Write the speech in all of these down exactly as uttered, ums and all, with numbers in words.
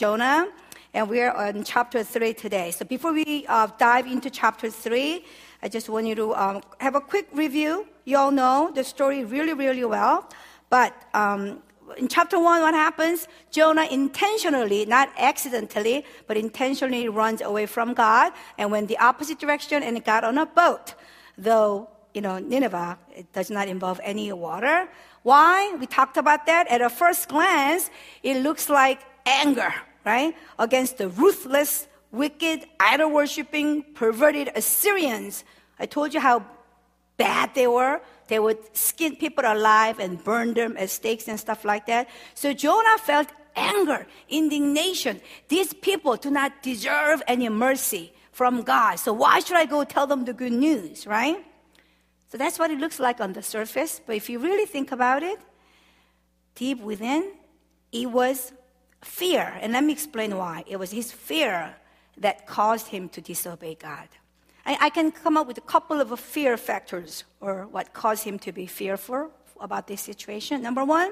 Jonah, and we are on chapter three today. So before we uh, dive into chapter three, I just want you to um, have a quick review. You all know the story really, really well, but um, in chapter one, what happens? Jonah intentionally, not accidentally, but intentionally runs away from God and went the opposite direction and got on a boat, though, you know, Nineveh, it does not involve any water. Why? We talked about that. At a first glance, it looks like anger, right? Against the ruthless, wicked, idol-worshipping, perverted Assyrians. I told you how bad they were. They would skin people alive and burn them as stakes and stuff like that. So Jonah felt anger, indignation. These people do not deserve any mercy from God. So why should I go tell them the good news, right? So that's what it looks like on the surface. But if you really think about it, deep within, it was fear. And let me explain why. It was his fear that caused him to disobey God. I, I can come up with a couple of fear factors or what caused him to be fearful about this situation. Number one,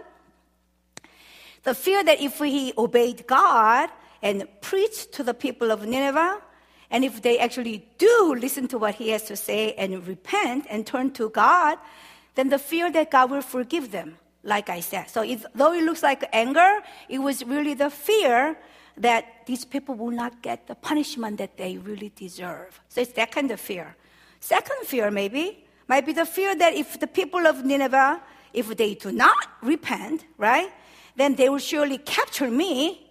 the fear that if he obeyed God and preached to the people of Nineveh, and if they actually do listen to what he has to say and repent and turn to God, then the fear that God will forgive them, like I said. So it, though it looks like anger, it was really the fear that these people will not get the punishment that they really deserve. So it's that kind of fear. Second fear maybe, might be the fear that if the people of Nineveh, if they do not repent, right, then they will surely capture me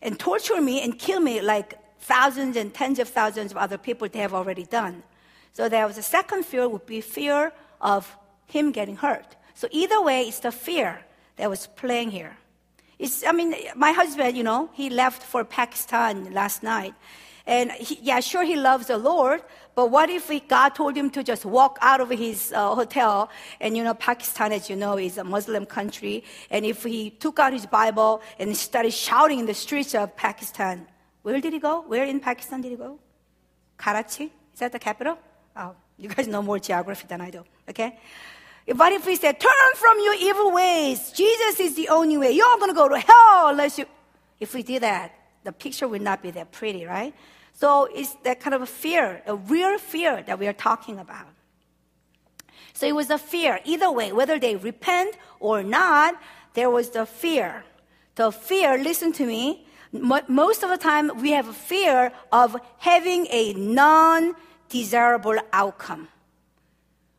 and torture me and kill me like thousands and tens of thousands of other people they have already done. So there was a second fear would be fear of him getting hurt. So either way, it's the fear that was playing here. It's, I mean, my husband, you know, he left for Pakistan last night. And he, yeah, sure, he loves the Lord, but what if he, God told him to just walk out of his uh, hotel? And, you know, Pakistan, as you know, is a Muslim country. And if he took out his Bible and started shouting in the streets of Pakistan, where did he go? Where in Pakistan did he go? Karachi? Is that the capital? Oh, you guys know more geography than I do, okay? What if he said, turn from your evil ways. Jesus is the only way. You're going to go to hell unless you... If we did that, the picture would not be that pretty, right? So it's that kind of a fear, a real fear that we are talking about. So it was a fear. Either way, whether they repent or not, there was the fear. The fear, listen to me, most of the time, we have a fear of having a non-desirable outcome.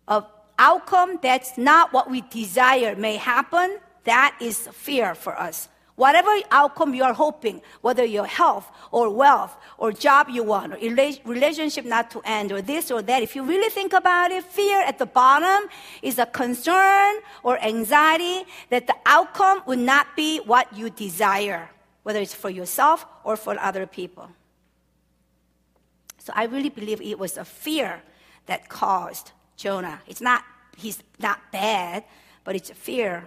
An outcome that's not what we desire may happen, that is fear for us. Whatever outcome you are hoping, whether your health or wealth or job you want, or relationship not to end, or this or that, if you really think about it, fear at the bottom is a concern or anxiety that the outcome would not be what you desire, whether it's for yourself or for other people. So I really believe it was a fear that caused Jonah. It's not, he's not bad, but it's a fear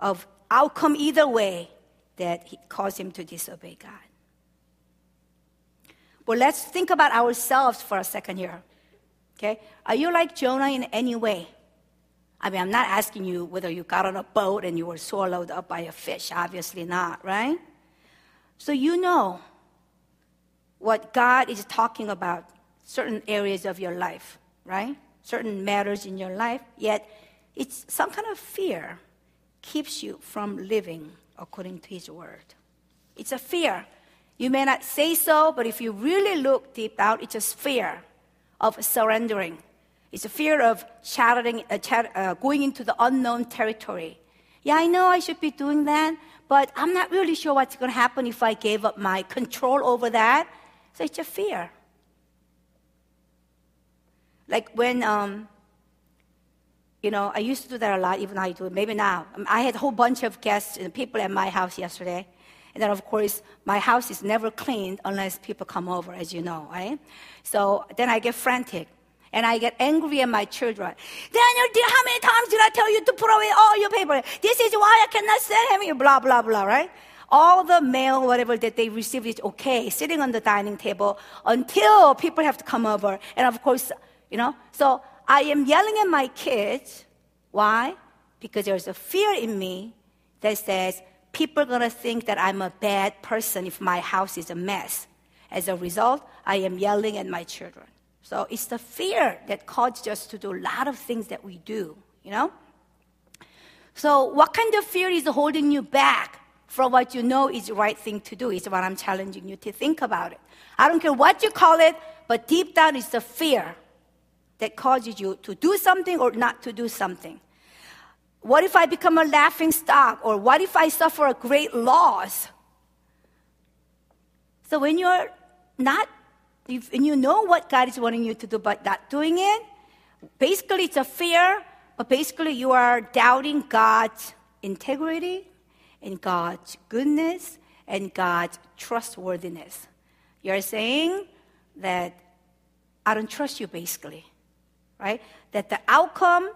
of outcome either way that he caused him to disobey God. Well, let's think about ourselves for a second here. Okay? Are you like Jonah in any way? I mean, I'm not asking you whether you got on a boat and you were swallowed up by a fish. Obviously not, right? So you know what God is talking about, certain areas of your life, right? Certain matters in your life, yet it's some kind of fear keeps you from living according to His word. It's a fear. You may not say so, but if you really look deep down, it's a fear of surrendering. It's a fear of shattering, uh, chatter, uh, going into the unknown territory. Yeah, I know I should be doing that, but I'm not really sure what's going to happen if I gave up my control over that. So it's a fear. Like when, um, you know, I used to do that a lot, even I do it, maybe now. I had a whole bunch of guests and people at my house yesterday. And then, of course, my house is never cleaned unless people come over, as you know, right? So then I get frantic. And I get angry at my children. Daniel, dear, how many times did I tell you to put away all your paper? This is why I cannot send him, blah, blah, blah, right? All the mail, whatever that they received is okay, sitting on the dining table until people have to come over. And of course, you know, so I am yelling at my kids. Why? Because there's a fear in me that says, people are going to think that I'm a bad person if my house is a mess. As a result, I am yelling at my children. So it's the fear that causes us to do a lot of things that we do, you know? So what kind of fear is holding you back from what you know is the right thing to do? Is what I'm challenging you to think about it. I don't care what you call it, but deep down it's the fear that causes you to do something or not to do something. What if I become a laughing stock? Or what if I suffer a great loss? So when you're not, if you know what God is wanting you to do but not doing it, basically it's a fear, but basically you are doubting God's integrity and God's goodness and God's trustworthiness. You're saying that I don't trust you basically, right? That the outcome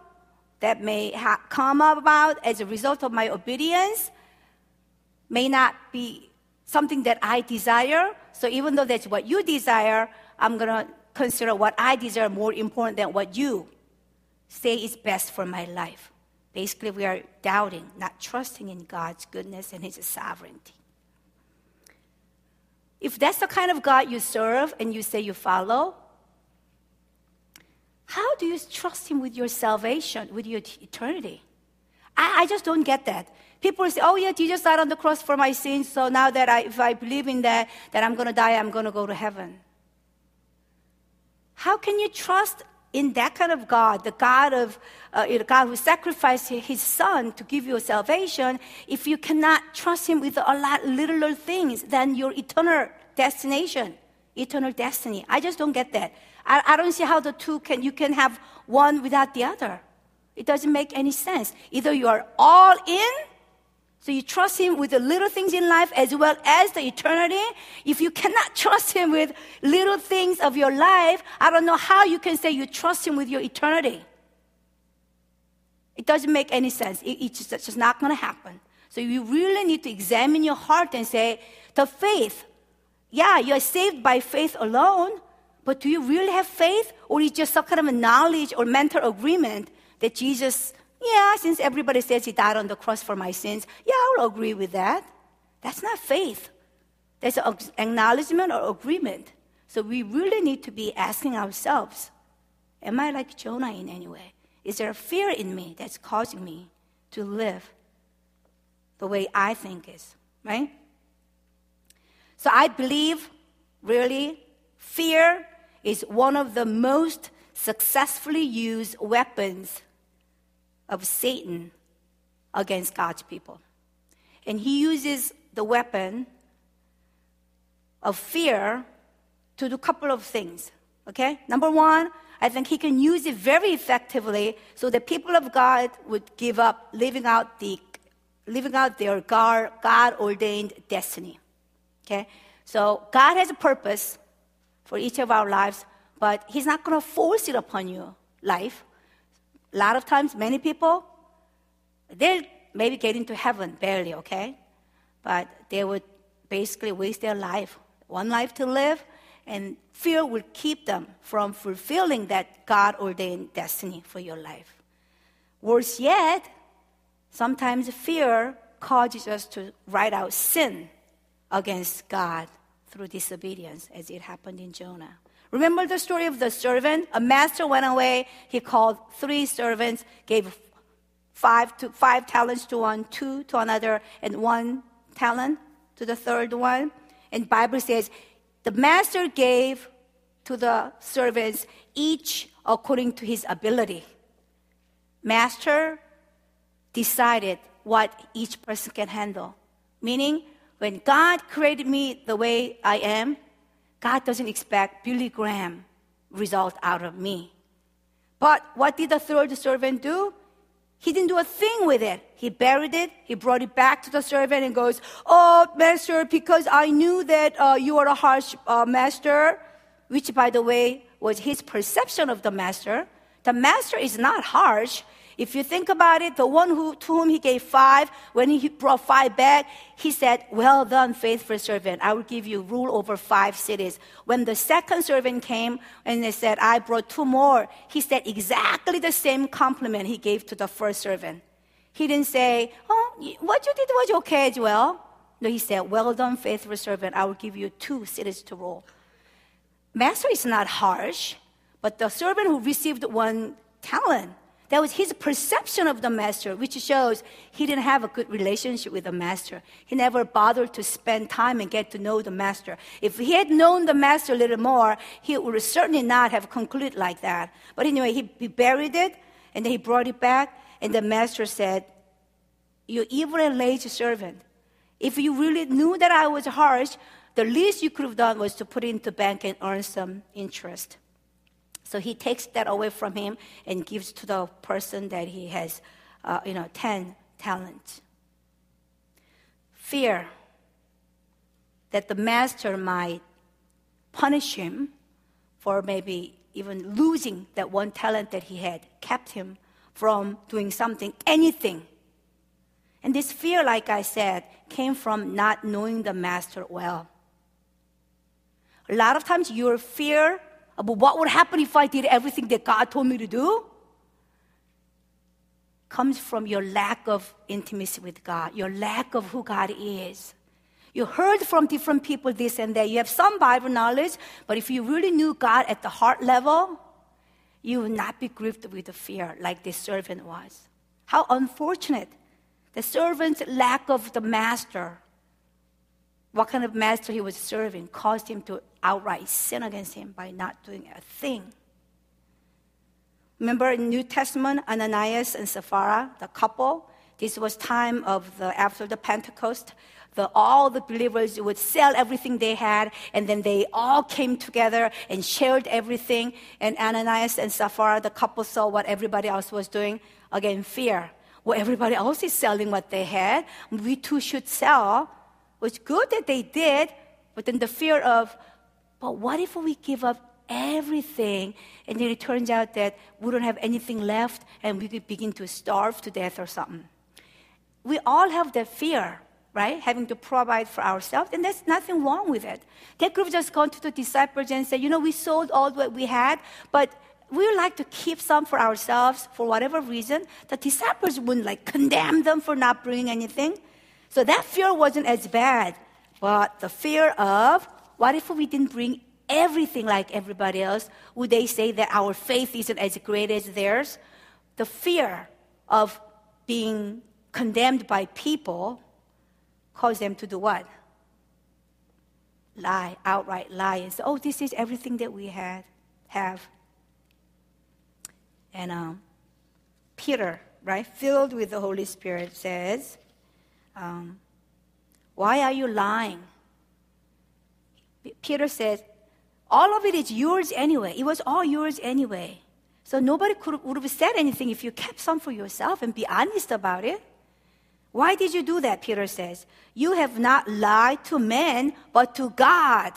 that may ha- come about as a result of my obedience may not be something that I desire. So even though that's what you desire, I'm going to consider what I desire more important than what you say is best for my life. Basically, we are doubting, not trusting in God's goodness and His sovereignty. If that's the kind of God you serve and you say you follow, how do you trust Him with your salvation, with your eternity? I, I just don't get that. People say, oh yeah, Jesus died on the cross for my sins, so now that I, if I believe in that, that I'm going to die, I'm going to go to heaven. How can you trust in that kind of God, the God of uh, God who sacrificed His Son to give you salvation, if you cannot trust Him with a lot littler things than your eternal destination, eternal destiny? I just don't get that. I, I don't see how the two can, you can have one without the other. It doesn't make any sense. Either you are all in, so you trust Him with the little things in life as well as the eternity. If you cannot trust Him with little things of your life, I don't know how you can say you trust Him with your eternity. It doesn't make any sense. It, it's, just, it's just not going to happen. So you really need to examine your heart and say, the faith, yeah, you're saved by faith alone, but do you really have faith, or is it just some kind of a knowledge or mental agreement that Jesus, yeah, since everybody says He died on the cross for my sins, yeah, I'll agree with that. That's not faith. That's an acknowledgement or agreement. So we really need to be asking ourselves, am I like Jonah in any way? Is there a fear in me that's causing me to live the way I think is, right? So I believe, really, fear is one of the most successfully used weapons of Satan against God's people. And he uses the weapon of fear to do a couple of things, okay? Number one, I think he can use it very effectively so the people of God would give up living out, the, living out their God, God-ordained destiny, okay? So God has a purpose for each of our lives, but He's not going to force it upon your life. A lot of times, many people, they'll maybe get into heaven, barely, okay? But they would basically waste their life, one life to live, and fear will keep them from fulfilling that God-ordained destiny for your life. Worse yet, sometimes fear causes us to write out sin against God through disobedience, as it happened in Jonah. Remember the story of the servant? A master went away. He called three servants, gave five to five talents to one, two to another, and one talent to the third one. And Bible says, the master gave to the servants each according to his ability. Master decided what each person can handle. Meaning, when God created me the way I am, God doesn't expect Billy Graham result out of me. But what did the third servant do? He didn't do a thing with it. He buried it. He brought it back to the servant and goes, oh, master, because I knew that uh, you are a harsh uh, master, which, by the way, was his perception of the master. The master is not harsh. If you think about it, the one who, to whom he gave five, when he brought five back, he said, well done, faithful servant. I will give you rule over five cities. When the second servant came and they said, I brought two more, he said exactly the same compliment he gave to the first servant. He didn't say, oh, what you did was okay as well. No, he said, well done, faithful servant. I will give you two cities to rule. Master is not harsh, but the servant who received one talent, that was his perception of the master, which shows he didn't have a good relationship with the master. He never bothered to spend time and get to know the master. If he had known the master a little more, he would certainly not have concluded like that. But anyway, he, he buried it, and then he brought it back, and the master said, you evil and lazy servant, if you really knew that I was harsh, the least you could have done was to put it into the bank and earn some interest. So he takes that away from him and gives to the person that he has, uh, you know, ten talents. Fear that the master might punish him for maybe even losing that one talent that he had kept him from doing something, anything. And this fear, like I said, came from not knowing the master well. A lot of times your fear about what would happen if I did everything that God told me to do comes from your lack of intimacy with God, your lack of who God is. You heard from different people this and that. You have some Bible knowledge, but if you really knew God at the heart level, you would not be gripped with the fear like this servant was. How unfortunate. The servant's lack of the master, what kind of master he was serving, caused him to outright sin against him by not doing a thing. Remember in New Testament, Ananias and Sapphira, the couple, this was time of the after the Pentecost. The, all the believers would sell everything they had, and then they all came together and shared everything. And Ananias and Sapphira, the couple, saw what everybody else was doing. Again, fear. Well, everybody else is selling what they had. We too should sell. It was good that they did, but then the fear of, but what if we give up everything, and then it turns out that we don't have anything left, and we could begin to starve to death or something. We all have that fear, right? Having to provide for ourselves, and there's nothing wrong with it. That group just gone to the disciples and said, you know, we sold all what we had, but we would like to keep some for ourselves for whatever reason. The disciples wouldn't like condemn them for not bringing anything. So that fear wasn't as bad. But the fear of, what if we didn't bring everything like everybody else? Would they say that our faith isn't as great as theirs? The fear of being condemned by people caused them to do what? Lie, outright lie. And say, oh, this is everything that we had, have. And um, Peter, right, filled with the Holy Spirit, says, um, why are you lying? Peter says, all of it is yours anyway. It was all yours anyway. So nobody could, would have said anything if you kept some for yourself and be honest about it. Why did you do that, Peter says? You have not lied to men, but to God.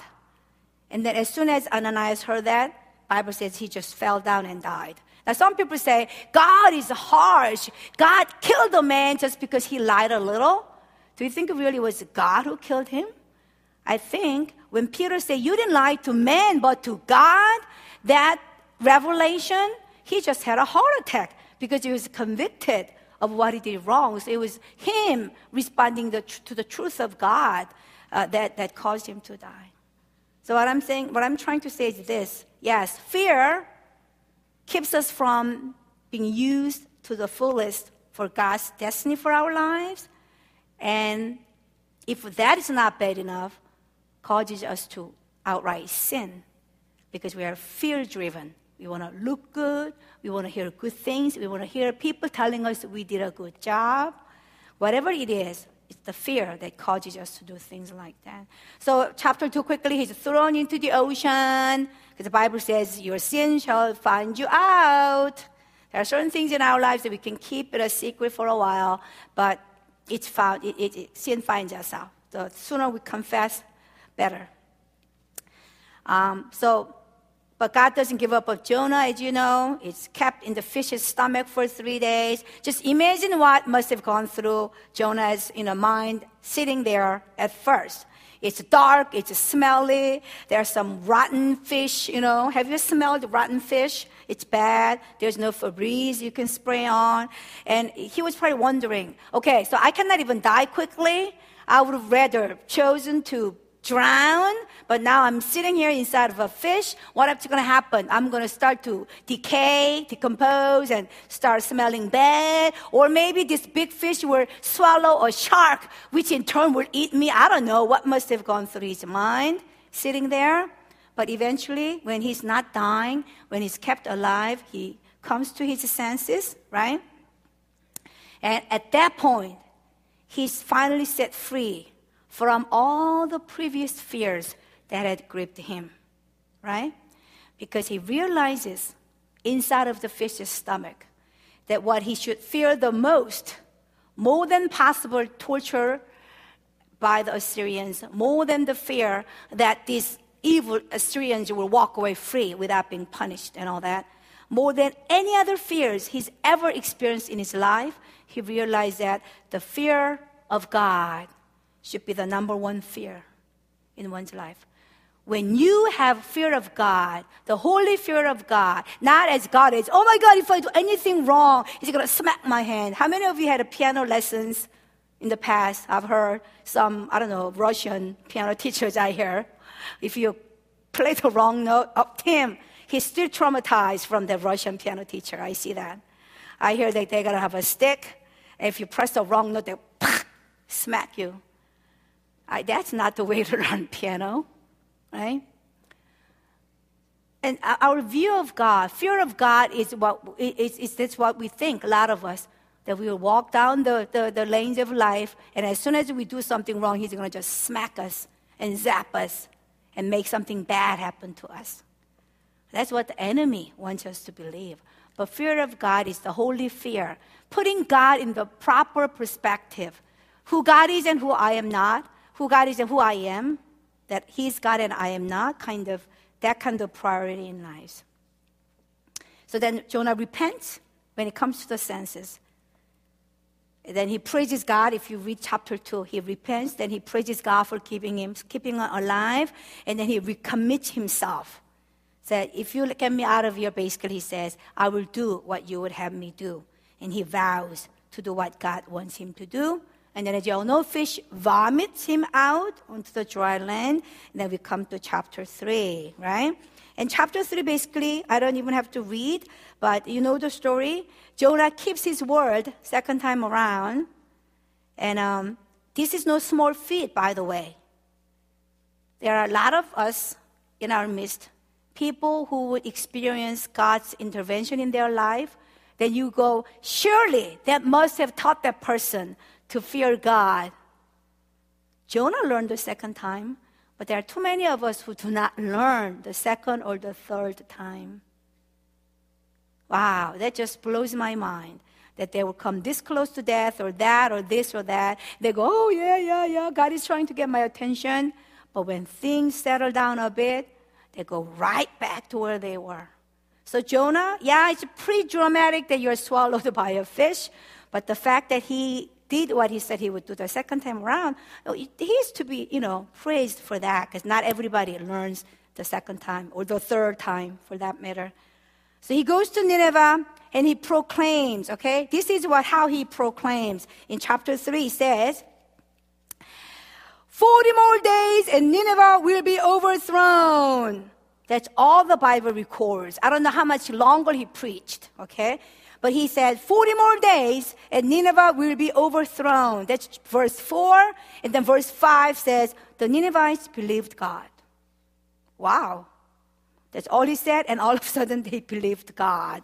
And then as soon as Ananias heard that, the Bible says he just fell down and died. Now, some people say, God is harsh. God killed a man just because he lied a little. Do you think it really was God who killed him? I think when Peter said, you didn't lie to man, but to God, that revelation, he just had a heart attack because he was convicted of what he did wrong. So it was him responding the tr- to the truth of God uh, that, that caused him to die. So what I'm saying, what I'm trying to say is this. Yes, fear keeps us from being used to the fullest for God's destiny for our lives. And if that is not bad enough, causes us to outright sin because we are fear-driven. We want to look good. We want to hear good things. We want to hear people telling us we did a good job. Whatever it is, it's the fear that causes us to do things like that. So chapter two, quickly, he's thrown into the ocean. Because the Bible says, your sin shall find you out. There are certain things in our lives that we can keep it a secret for a while, but it's found, it, it, it, sin finds us out. The sooner we confess, better. Um, so, but God doesn't give up on Jonah, as you know. It's kept in the fish's stomach for three days. Just imagine what must have gone through Jonah's, you know, mind sitting there at first. It's dark, it's smelly, there's some rotten fish, you know. Have you smelled rotten fish? It's bad. There's no Febreze you can spray on. And he was probably wondering, okay, so I cannot even die quickly. I would have rather chosen to drown, but now I'm sitting here inside of a fish. What's going to happen? I'm going to start to decay, decompose, and start smelling bad. Or maybe this big fish will swallow a shark, which in turn will eat me. I don't know what must have gone through his mind sitting there. But eventually, when he's not dying, when he's kept alive, he comes to his senses, right? And at that point, he's finally set free from all the previous fears that had gripped him, right? Because he realizes inside of the fish's stomach that what he should fear the most, more than possible torture by the Assyrians, more than the fear that these evil Assyrians will walk away free without being punished and all that, more than any other fears he's ever experienced in his life, he realized that the fear of God should be the number one fear in one's life. When you have fear of God, the holy fear of God, not as God is, oh my God, if I do anything wrong, he's going to smack my hand. How many of you had a piano lessons in the past? I've heard some, I don't know, Russian piano teachers I hear. If you play the wrong note of him, he's still traumatized from the Russian piano teacher. I see that. I hear that they're going to have a stick. And if you press the wrong note, they'll smack you. I, that's not the way to learn piano, right? And our view of God, fear of God is what, is, is, that's what we think, a lot of us, that we will walk down the, the, the lanes of life, and as soon as we do something wrong, he's going to just smack us and zap us and make something bad happen to us. That's what the enemy wants us to believe. But fear of God is the holy fear. Putting God in the proper perspective, who God is and who I am not, who God is and who I am, that he's God and I am not, kind of that kind of priority in life. So then Jonah repents when it comes to the senses. And then he praises God. If you read chapter two, he repents. Then he praises God for keeping him, keeping him alive. And then he recommits himself. Said, if you get me out of here, basically he says, I will do what you would have me do. And he vows to do what God wants him to do. And then, as you all know, fish vomits him out onto the dry land. And then we come to chapter three, right? And chapter three, basically, I don't even have to read, but you know the story. Jonah keeps his word second time around. And um, this is no small feat, by the way. There are a lot of us in our midst, people who would experience God's intervention in their life. Then you go, surely that must have taught that person to fear God. Jonah learned the second time, but there are too many of us who do not learn the second or the third time. Wow, that just blows my mind, that they will come this close to death or that or this or that. They go, oh, yeah, yeah, yeah, God is trying to get my attention. But when things settle down a bit, they go right back to where they were. So Jonah, yeah, it's pretty dramatic that you're swallowed by a fish, but the fact that he did what he said he would do the second time around, he is to be, you know, praised for that, because not everybody learns the second time or the third time, for that matter. So he goes to Nineveh and he proclaims, okay? This is what how he proclaims. In chapter three, he says, forty more days and Nineveh will be overthrown. That's all the Bible records. I don't know how much longer he preached, okay? But he said, forty more days, and Nineveh will be overthrown. That's verse four. And then verse five says, the Ninevites believed God. Wow. That's all he said, and all of a sudden they believed God.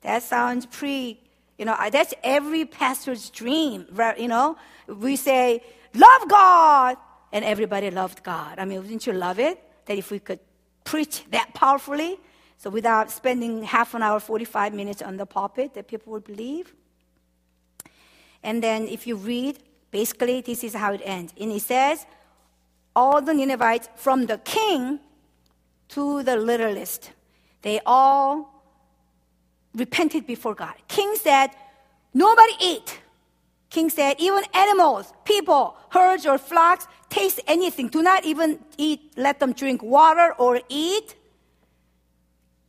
That sounds pretty, you know, that's every pastor's dream, right? You know, we say, love God, and everybody loved God. I mean, wouldn't you love it? That if we could preach that powerfully, so without spending half an hour, forty-five minutes on the pulpit, that people would believe. And then if you read, basically this is how it ends. And it says, all the Ninevites, from the king to the littlest, they all repented before God. King said, nobody eat. King said, even animals, people, herds or flocks, taste anything. Do not even eat, let them drink water or eat.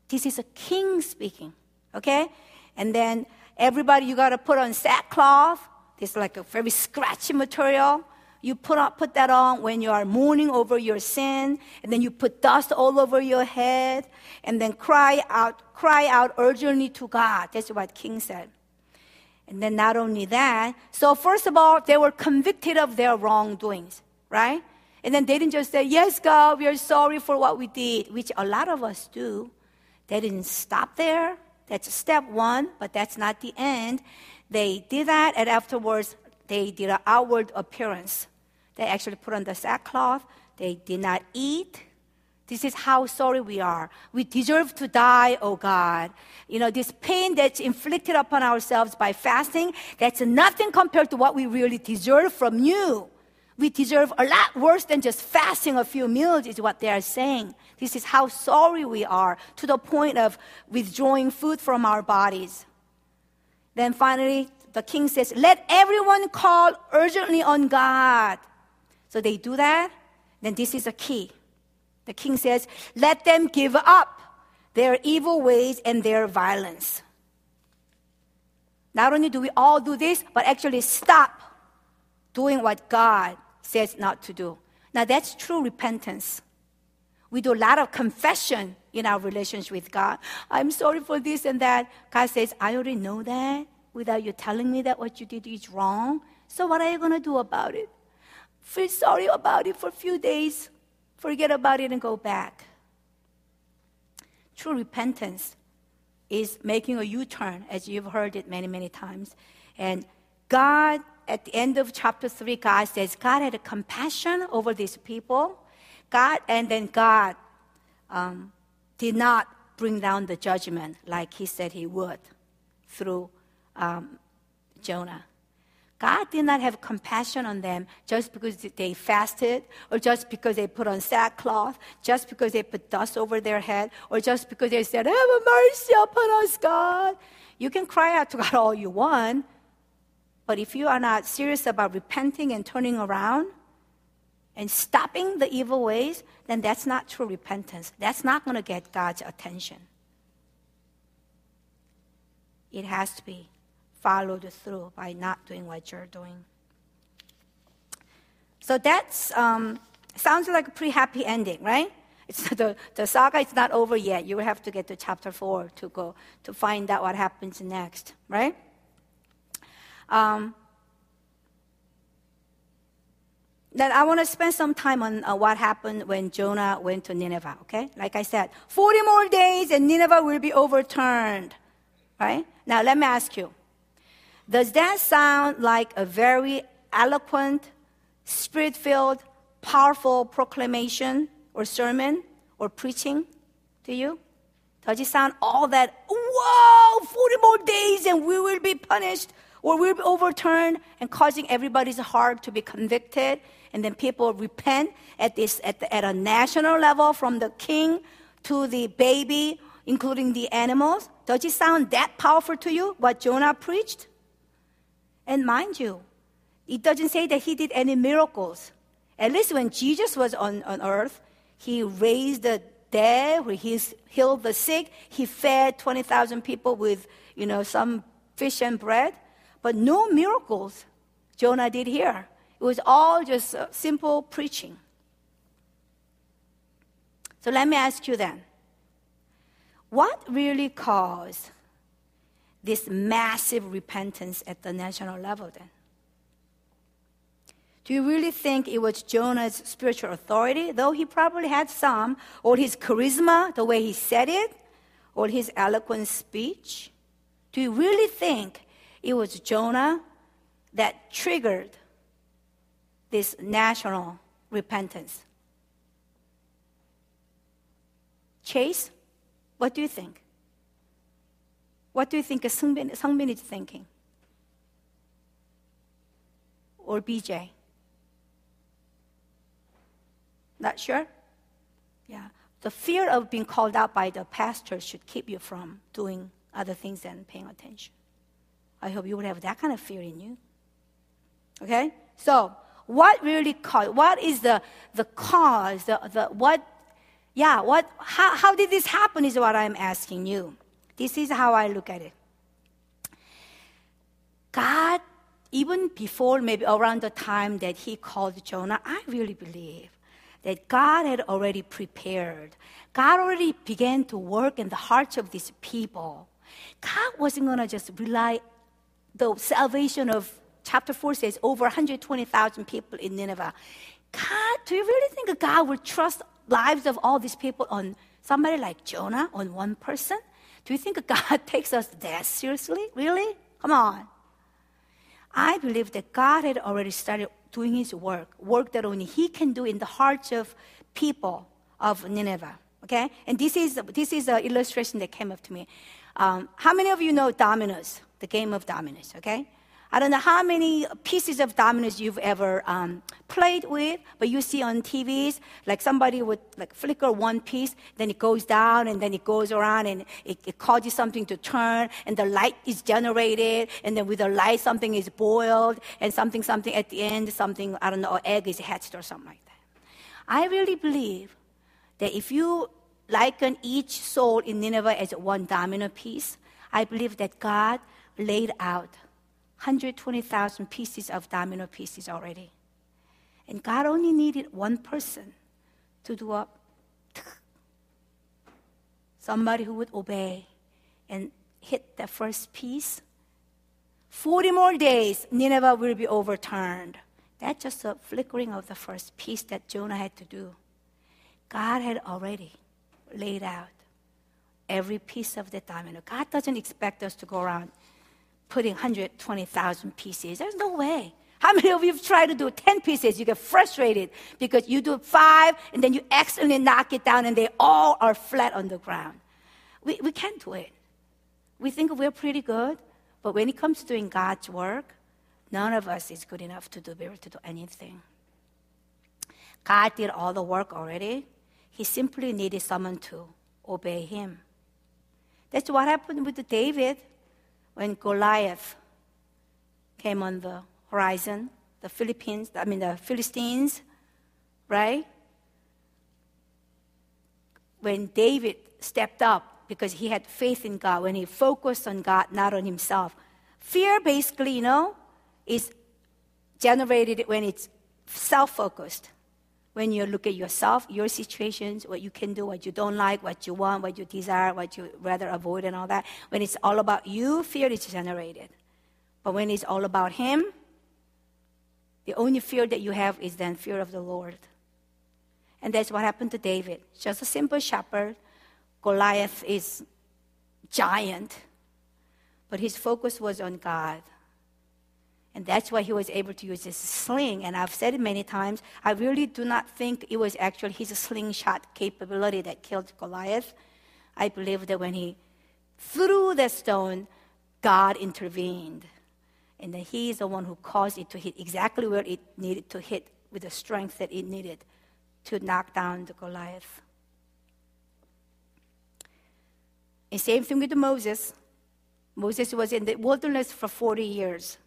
This is a king speaking. Okay? And then everybody, you got to put on sackcloth. This is like a very scratchy material. You put, on, put that on when you are mourning over your sin. And then you put dust all over your head. And then cry out, cry out urgently to God. That's what king said. And then not only that, so first of all, they were convicted of their wrongdoings, right? And then they didn't just say, yes, God, we are sorry for what we did, which a lot of us do. They didn't stop there. That's step one, but that's not the end. They did that, and afterwards, they did an outward appearance. They actually put on the sackcloth. They did not eat. This is how sorry we are. We deserve to die, oh God. You know, this pain that's inflicted upon ourselves by fasting, that's nothing compared to what we really deserve from you. We deserve a lot worse than just fasting a few meals is what they are saying. This is how sorry we are, to the point of withdrawing food from our bodies. Then finally, the king says, let everyone call urgently on God. So they do that. Then this is a key. The king says, let them give up their evil ways and their violence. Not only do we all do this, but actually stop doing what God says not to do. Now, that's true repentance. We do a lot of confession in our relationship with God. I'm sorry for this and that. God says, I already know that without you telling me that what you did is wrong. So what are you going to do about it? Feel sorry about it for a few days. Forget about it and go back. True repentance is making a U-turn, as you've heard it many, many times. And God, at the end of chapter three, God says, God had compassion over these people. God, and then God um, did not bring down the judgment like he said he would through um, Jonah. God did not have compassion on them just because they fasted, or just because they put on sackcloth, just because they put dust over their head, or just because they said, have mercy upon us, God. You can cry out to God all you want, but if you are not serious about repenting and turning around and stopping the evil ways, then that's not true repentance. That's not going to get God's attention. It has to be followed through by not doing what you're doing. So that's um, sounds like a pretty happy ending, right? It's the, the saga is not over yet. You will have to get to chapter four to go to find out what happens next, right? Um, then I want to spend some time on uh, what happened when Jonah went to Nineveh. Okay, like I said, forty more days and Nineveh will be overturned, right? Now let me ask you. Does that sound like a very eloquent, spirit-filled, powerful proclamation or sermon or preaching to you? Does it sound all that, whoa, forty more days and we will be punished or we'll be overturned, and causing everybody's heart to be convicted, and then people repent at this at, the, at a national level, from the king to the baby, including the animals? Does it sound that powerful to you, what Jonah preached? And mind you, it doesn't say that he did any miracles. At least when Jesus was on, on earth, he raised the dead, he healed the sick, he fed twenty thousand people with, you know, some fish and bread. But no miracles Jonah did here. It was all just simple preaching. So let me ask you then, what really caused this massive repentance at the national level then? Do you really think it was Jonah's spiritual authority, though he probably had some, or his charisma, the way he said it, or his eloquent speech? Do you really think it was Jonah that triggered this national repentance? Chase, what do you think? What do you think Sungbin, Sungbin is thinking? Or B J? Not sure? Yeah. The fear of being called out by the pastor should keep you from doing other things than paying attention. I hope you would have that kind of fear in you. Okay? So, what really caused, what is the, the cause, the, the, what, yeah, what, how, how did this happen is what I'm asking you. This is how I look at it. God, even before, maybe around the time that he called Jonah, I really believe that God had already prepared. God already began to work in the hearts of these people. God wasn't going to just rely, the salvation of chapter four says over one hundred twenty thousand people in Nineveh. God, do you really think God would trust lives of all these people on somebody like Jonah, on one person? Do you think God takes us that seriously? Really? Come on. I believe that God had already started doing his work, work that only he can do in the hearts of people of Nineveh, okay? And this is this is an illustration that came up to me. Um, how many of you know dominoes, the game of dominoes, okay? I don't know how many pieces of dominoes you've ever um, played with, but you see on T Vs, like somebody would like flicker one piece, then it goes down, and then it goes around, and it, it causes something to turn, and the light is generated, and then with the light, something is boiled, and something, something at the end, something, I don't know, an egg is hatched or something like that. I really believe that if you liken each soul in Nineveh as one domino piece, I believe that God laid out one hundred twenty thousand pieces of domino pieces already. And God only needed one person to do a somebody who would obey and hit the first piece. forty more days, Nineveh will be overturned. That's just a flickering of the first piece that Jonah had to do. God had already laid out every piece of the domino. God doesn't expect us to go around putting one hundred twenty thousand pieces. There's no way. How many of you have tried to do ten pieces? You get frustrated because you do five and then you accidentally knock it down and they all are flat on the ground. We, we can't do it. We think we're pretty good, but when it comes to doing God's work, none of us is good enough to do, be able to do anything. God did all the work already. He simply needed someone to obey him. That's what happened with David. When Goliath came on the horizon, the Philippines, I mean the Philistines, right? When David stepped up because he had faith in God, when he focused on God, not on himself. Fear basically, you know, is generated when it's self-focused. When you look at yourself, your situations, what you can do, what you don't like, what you want, what you desire, what you rather avoid and all that. When it's all about you, fear is generated. But when it's all about him, the only fear that you have is then fear of the Lord. And that's what happened to David. Just a simple shepherd. Goliath is giant. But his focus was on God. And that's why he was able to use his sling. And I've said it many times, I really do not think it was actually his slingshot capability that killed Goliath. I believe that when he threw the stone, God intervened. And then he is the one who caused it to hit exactly where it needed to hit with the strength that it needed to knock down the Goliath. And same thing with Moses. Moses was in the wilderness for forty years.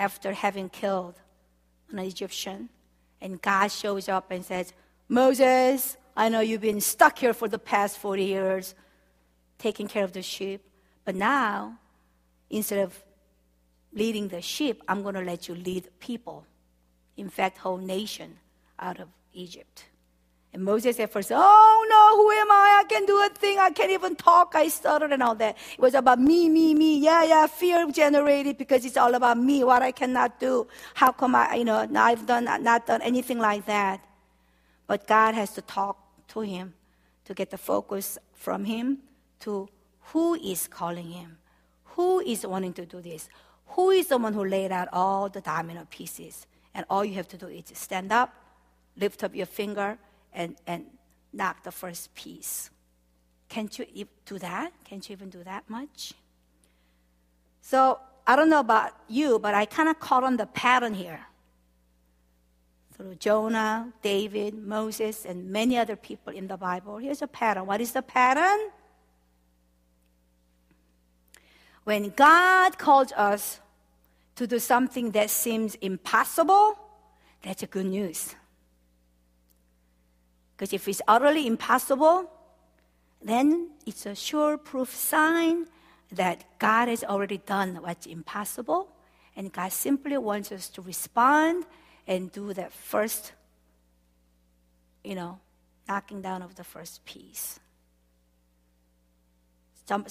After having killed an Egyptian, and God shows up and says, Moses, I know you've been stuck here for the past forty years taking care of the sheep, but now, instead of leading the sheep, I'm going to let you lead people, in fact, whole nation out of Egypt. And Moses at first said, oh no, who am I? I can't do a thing. I can't even talk. I stuttered and all that. It was about me, me, me. Yeah, yeah, fear generated because it's all about me, what I cannot do. How come I, you know, I've done, not done anything like that. But God has to talk to him to get the focus from him to who is calling him, who is wanting to do this, who is the one who laid out all the domino pieces. And all you have to do is stand up, lift up your finger, And, and knock the first piece. Can't you do that? Can't you even do that much? So I don't know about you, but I kind of caught on the pattern here. Through Jonah, David, Moses, and many other people in the Bible. Here's a pattern. What is the pattern? When God calls us to do something that seems impossible, That's good news. Because if it's utterly impossible, then it's a sure proof sign that God has already done what's impossible, and God simply wants us to respond and do that first, you know, knocking down of the first piece.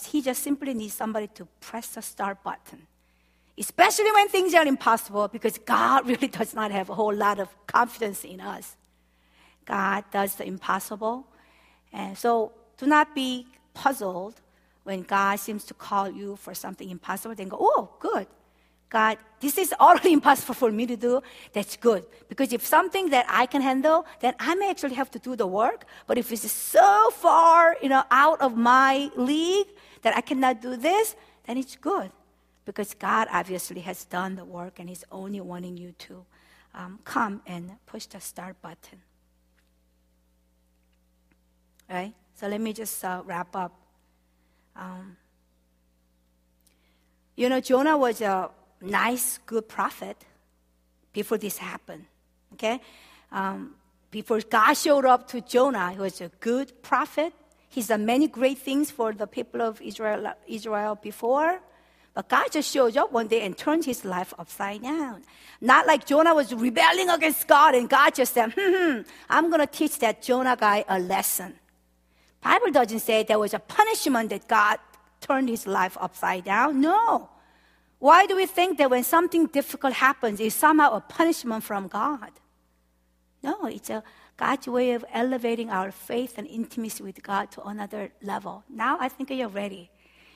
He just simply needs somebody to press the start button, especially when things are impossible, because God really does not have a whole lot of confidence in us. God does the impossible. And so do not be puzzled when God seems to call you for something impossible. Then go, oh, good. God, this is already impossible for me to do. That's good. Because if something that I can handle, then I may actually have to do the work. But if it's so far, you know, out of my league that I cannot do this, then it's good. Because God obviously has done the work and He's only wanting you to um, come and push the start button. Right? So let me just uh, wrap up. Um, you know, Jonah was a nice, good prophet before this happened, okay? Um, before God showed up to Jonah, he was a good prophet. He's done many great things for the people of Israel, Israel before, but God just showed up one day and turned his life upside down. Not like Jonah was rebelling against God, and God just said, hmm, I'm going to teach that Jonah guy a lesson. Bible doesn't say there was a punishment that God turned his life upside down. No. Why do we think that when something difficult happens, it's somehow a punishment from God? No, it's a God's way of elevating our faith and intimacy with God to another level. Now I think you're ready.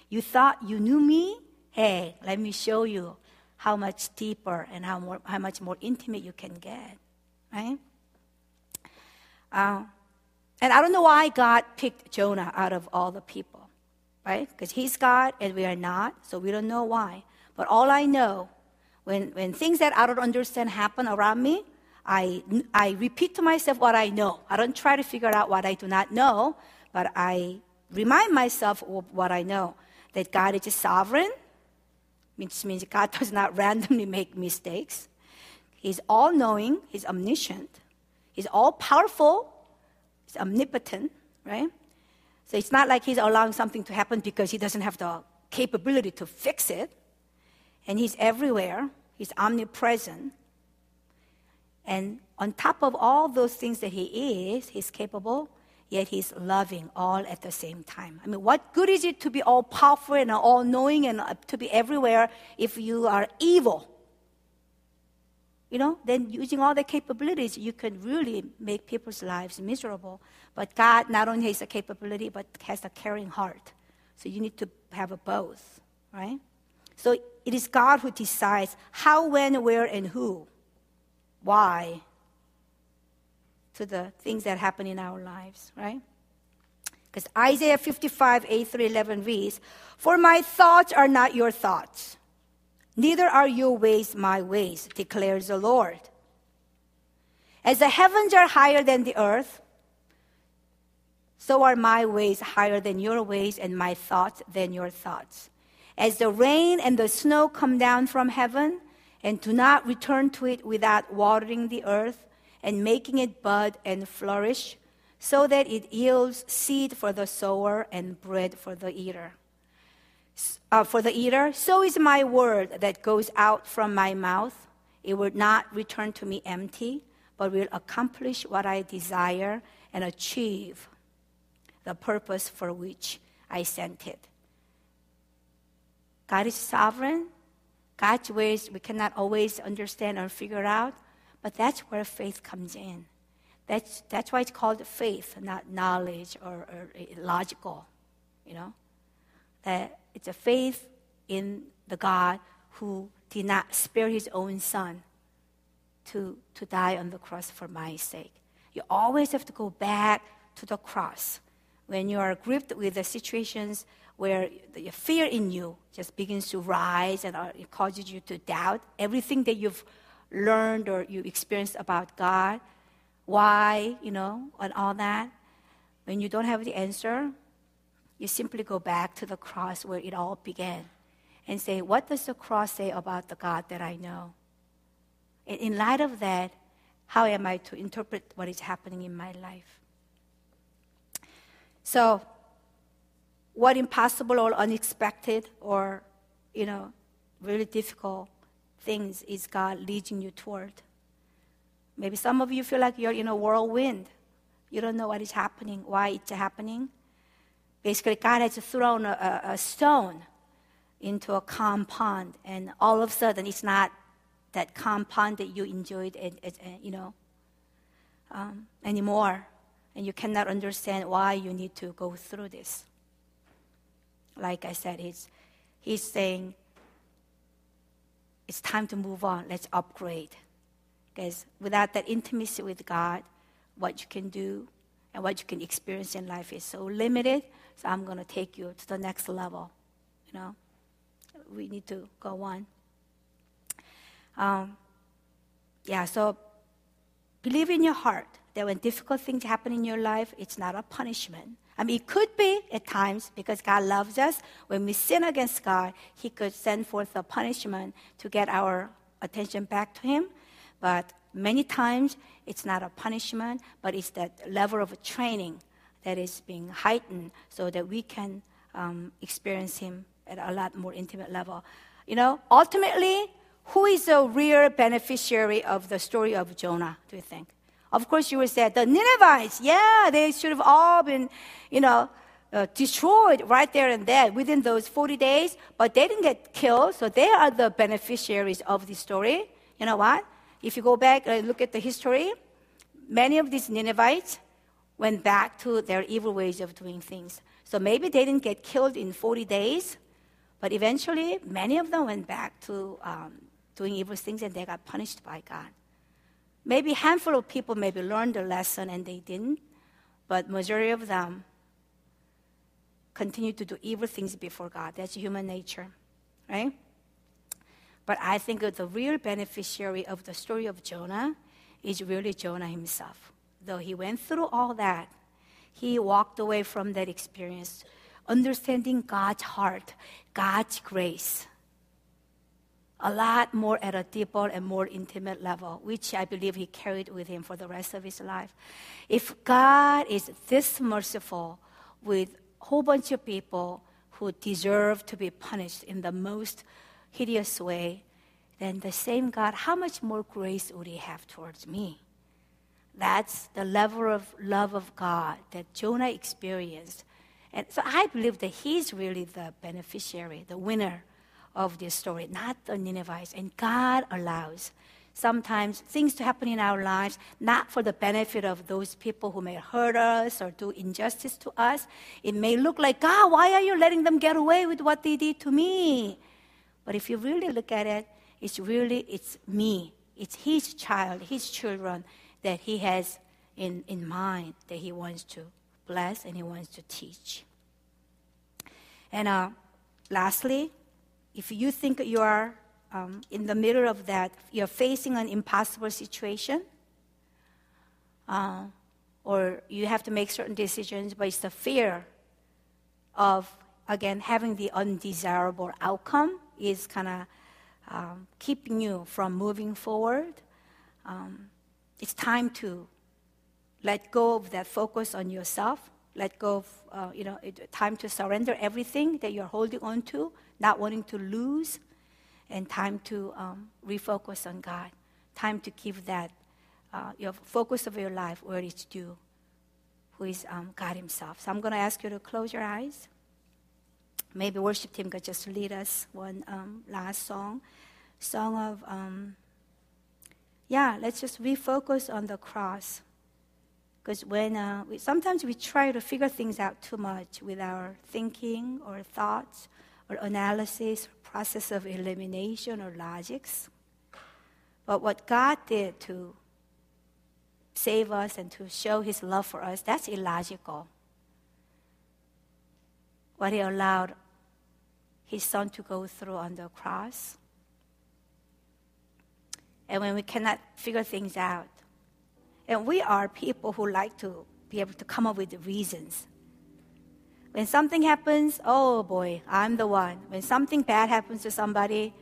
You thought you knew me? Hey, let me show you how much deeper and how more, how much more intimate you can get, right? Um, and I don't know why God picked Jonah out of all the people, right? Because he's God and we are not, so we don't know why. But all I know, when, when things that I don't understand happen around me, I, I repeat to myself what I know. I don't try to figure out what I do not know, but I remind myself of what I know, that God is sovereign, which means God does not randomly make mistakes. He's all-knowing. He's omniscient. He's all-powerful. He's omnipotent, right? So it's not like he's allowing something to happen because he doesn't have the capability to fix it. And he's everywhere. He's omnipresent. And on top of all those things that he is, he's capable, yet he's loving all at the same time. I mean, what good is it to be all-powerful and all-knowing and to be everywhere if you are evil? You know, then using all the capabilities, you can really make people's lives miserable. But God not only has the capability, but has a caring heart. So you need to have both, right? So it is God who decides how, when, where, and who, why, to the things that happen in our lives, right? Because Isaiah fifty-five, eight through eleven reads, "For my thoughts are not your thoughts, neither are your ways my ways, declares the Lord. As the heavens are higher than the earth, so are my ways higher than your ways, and my thoughts than your thoughts. As the rain and the snow come down from heaven and do not return to it without watering the earth and making it bud and flourish, so that it yields seed for the sower and bread for the eater. Uh, for the eater, so is my word that goes out from my mouth. It will not return to me empty, but will accomplish what I desire and achieve the purpose for which I sent it." God is sovereign. God's ways we cannot always understand or figure out, but that's where faith comes in. That's that's why it's called faith, not knowledge or, or logical. You know, that it's a faith in the God who did not spare His own Son to to die on the cross for my sake. You always have to go back to the cross when you are gripped with the situations where the fear in you just begins to rise and it causes you to doubt everything that you've learned or you experienced about God, why, you know, and all that. When you don't have the answer, you simply go back to the cross where it all began and say, what does the cross say about the God that I know? And in light of that, How am I to interpret what is happening in my life? So, what impossible or unexpected or, you know, really difficult things is God leading you toward? Maybe some of you feel like you're in a whirlwind. You don't know what is happening, why it's happening. Basically, God has thrown a, a stone into a calm pond, and all of a sudden, it's not that calm pond that you enjoyed, and, and, and, you know, um, anymore. And you cannot understand why you need to go through this. Like I said, he's, he's saying, it's time to move on. Let's upgrade. Because without that intimacy with God, what you can do and what you can experience in life is so limited. So I'm going to take you to the next level. You know, we need to go on. Um, yeah, so believe in your heart that when difficult things happen in your life, it's not a punishment. I mean, it could be at times, because God loves us. When we sin against God, He could send forth a punishment to get our attention back to Him. But many times, it's not a punishment, but it's that level of training that is being heightened so that we can um, experience Him at a lot more intimate level. You know, ultimately, who is the real beneficiary of the story of Jonah, do you think? Of course, you would say, the Ninevites, yeah, they should have all been, you know, uh, destroyed right there and there within those forty days, but they didn't get killed, so they are the beneficiaries of the story. You know what? If you go back and look at the history, many of these Ninevites went back to their evil ways of doing things. So maybe they didn't get killed in forty days, but eventually many of them went back to um, doing evil things, and they got punished by God. Maybe a handful of people maybe learned the lesson and they didn't, but majority of them continue to do evil things before God. That's human nature, right? But I think the real beneficiary of the story of Jonah is really Jonah himself. Though he went through all that, he walked away from that experience, understanding God's heart, God's grace, a lot more at a deeper and more intimate level, which I believe he carried with him for the rest of his life. If God is this merciful with a whole bunch of people who deserve to be punished in the most hideous way, then the same God, how much more grace would he have towards me? That's the level of love of God that Jonah experienced. And so I believe that he's really the beneficiary, the winner of this story, not the Ninevites. And God allows sometimes things to happen in our lives, not for the benefit of those people who may hurt us or do injustice to us. It may look like, God, why are you letting them get away with what they did to me? But if you really look at it, it's really, it's me. It's his child, his children that he has in, in mind, that he wants to bless and he wants to teach. And uh, lastly, if you think you are um, in the middle of that, you're facing an impossible situation, uh, or you have to make certain decisions, but it's the fear of, again, having the undesirable outcome is kind of um, keeping you from moving forward. Um, it's time to let go of that focus on yourself. Let go of, uh, you know, it, time to surrender everything that you're holding on to, not wanting to lose, and time to um, refocus on God. Time to give that, uh, your focus of your life where it's due, who is um, God himself. So I'm going to ask you to close your eyes. Maybe worship team could just lead us one um, last song. Song of, um, yeah, let's just refocus on the cross. Because when uh, we, sometimes we try to figure things out too much with our thinking or thoughts or analysis or process of elimination or logics. But what God did to save us and to show his love for us, that's illogical. What he allowed his son to go through on the cross. And when we cannot figure things out, and we are people who like to be able to come up with reasons. When something happens, oh boy, I'm the one. When something bad happens to somebody,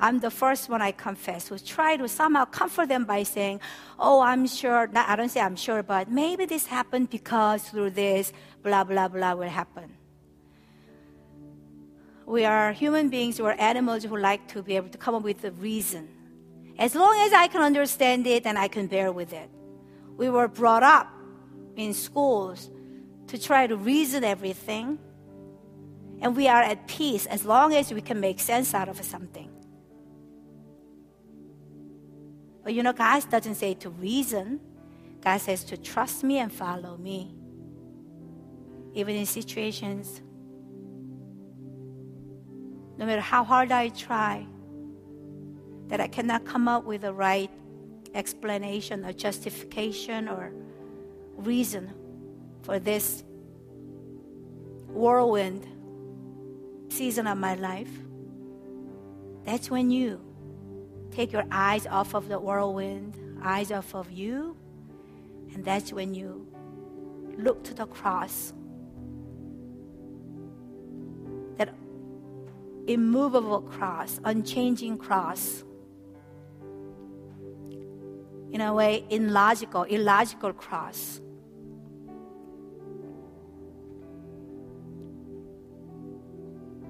I'm the first one I confess. We try to somehow comfort them by saying, oh, I'm sure. Not, I don't say I'm sure, but maybe this happened because through this, blah, blah, blah will happen. We are human beings, we are animals who like to be able to come up with a reason. As long as I can understand it and I can bear with it. We were brought up in schools to try to reason everything. And we are at peace as long as we can make sense out of something. But you know, God doesn't say to reason. God says to trust me and follow me. Even in situations, no matter how hard I try, that I cannot come up with the right explanation or justification or reason for this whirlwind season of my life, that's when you take your eyes off of the whirlwind, eyes off of you, and that's when you look to the cross. That immovable cross, unchanging cross. In a way, illogical, illogical cross.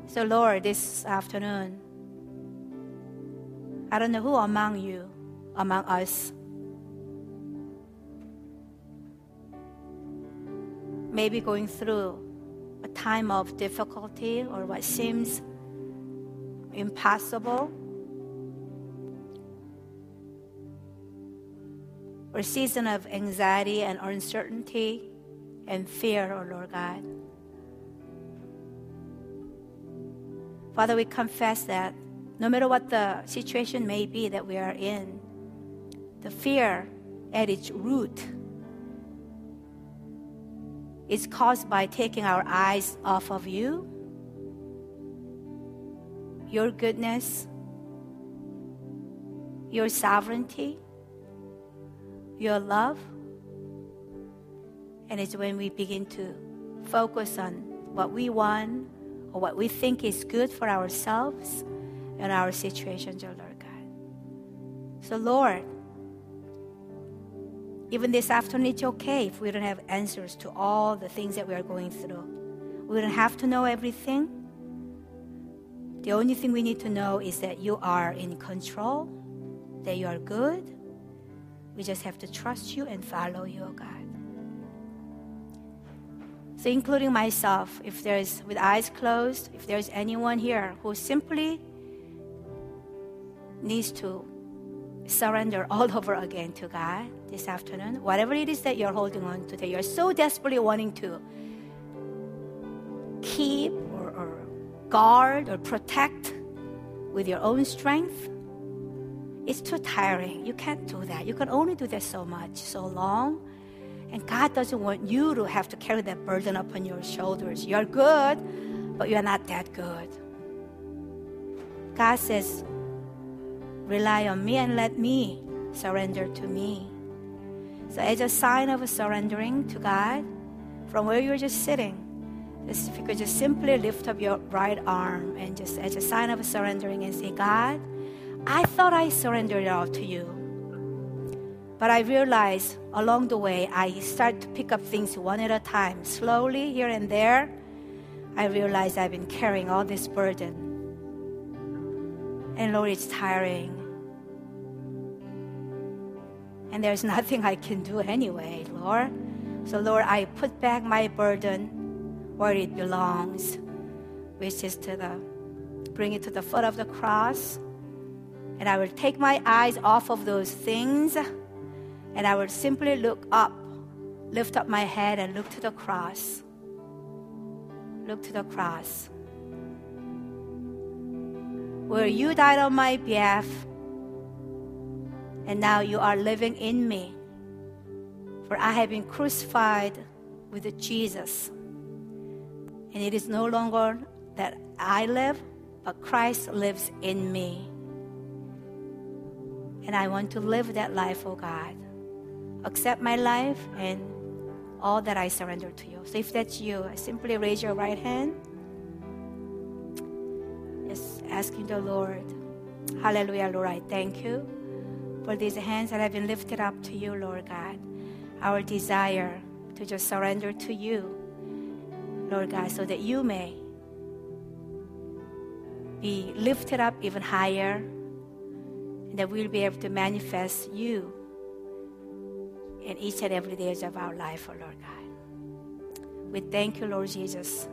So Lord, this afternoon, I don't know who among you, among us, may be going through a time of difficulty or what seems impossible, or season of anxiety and uncertainty and fear, oh Lord God. Father, we confess that no matter what the situation may be that we are in, the fear at its root is caused by taking our eyes off of you, your goodness, your sovereignty, your love. And it's when we begin to focus on what we want or what we think is good for ourselves and our situations, oh Lord God. So Lord, even this afternoon, it's okay if we don't have answers to all the things that we are going through. We don't have to know everything. The only thing we need to know is that you are in control, that you are good. We just have to trust you and follow you, oh God. So including myself, if there's, with eyes closed, if there's anyone here who simply needs to surrender all over again to God this afternoon, whatever it is that you're holding on to, that you're so desperately wanting to keep or, or guard or protect with your own strength, it's too tiring. You can't do that. You can only do that so much, so long. And God doesn't want you to have to carry that burden upon your shoulders. You're good, but you're not that good. God says, rely on me and let me surrender to me. So as a sign of surrendering to God, from where you're just sitting, just if you could just simply lift up your right arm and just as a sign of surrendering and say, God, I thought I surrendered it all to you. But I realized along the way, I started to pick up things one at a time. Slowly, here and there, I realized I've been carrying all this burden. And Lord, it's tiring. And there's nothing I can do anyway, Lord. So Lord, I put back my burden where it belongs, which is to the, bring it to the foot of the cross. And I will take my eyes off of those things and I will simply look up, lift up my head and look to the cross. Look to the cross. Where you died on my behalf and now you are living in me. For I have been crucified with Jesus. And it is no longer that I live, but Christ lives in me. And I want to live that life, oh God. Accept my life and all that I surrender to you. So if that's you, simply raise your right hand. Just asking the Lord Hallelujah, Lord, I thank you for these hands that have been lifted up to you, Lord God. Our desire to just surrender to you, Lord God, so that you may be lifted up even higher, and that we'll be able to manifest you in each and every day of our life, oh Lord God. We thank you, Lord Jesus.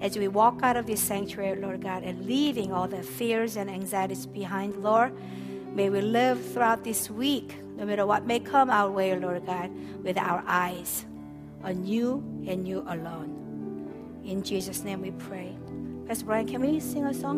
As we walk out of this sanctuary, Lord God, and leaving all the fears and anxieties behind, Lord, may we live throughout this week, no matter what may come our way, Lord God, with our eyes on you and you alone. In Jesus' name we pray. Pastor Brian, can we sing a song?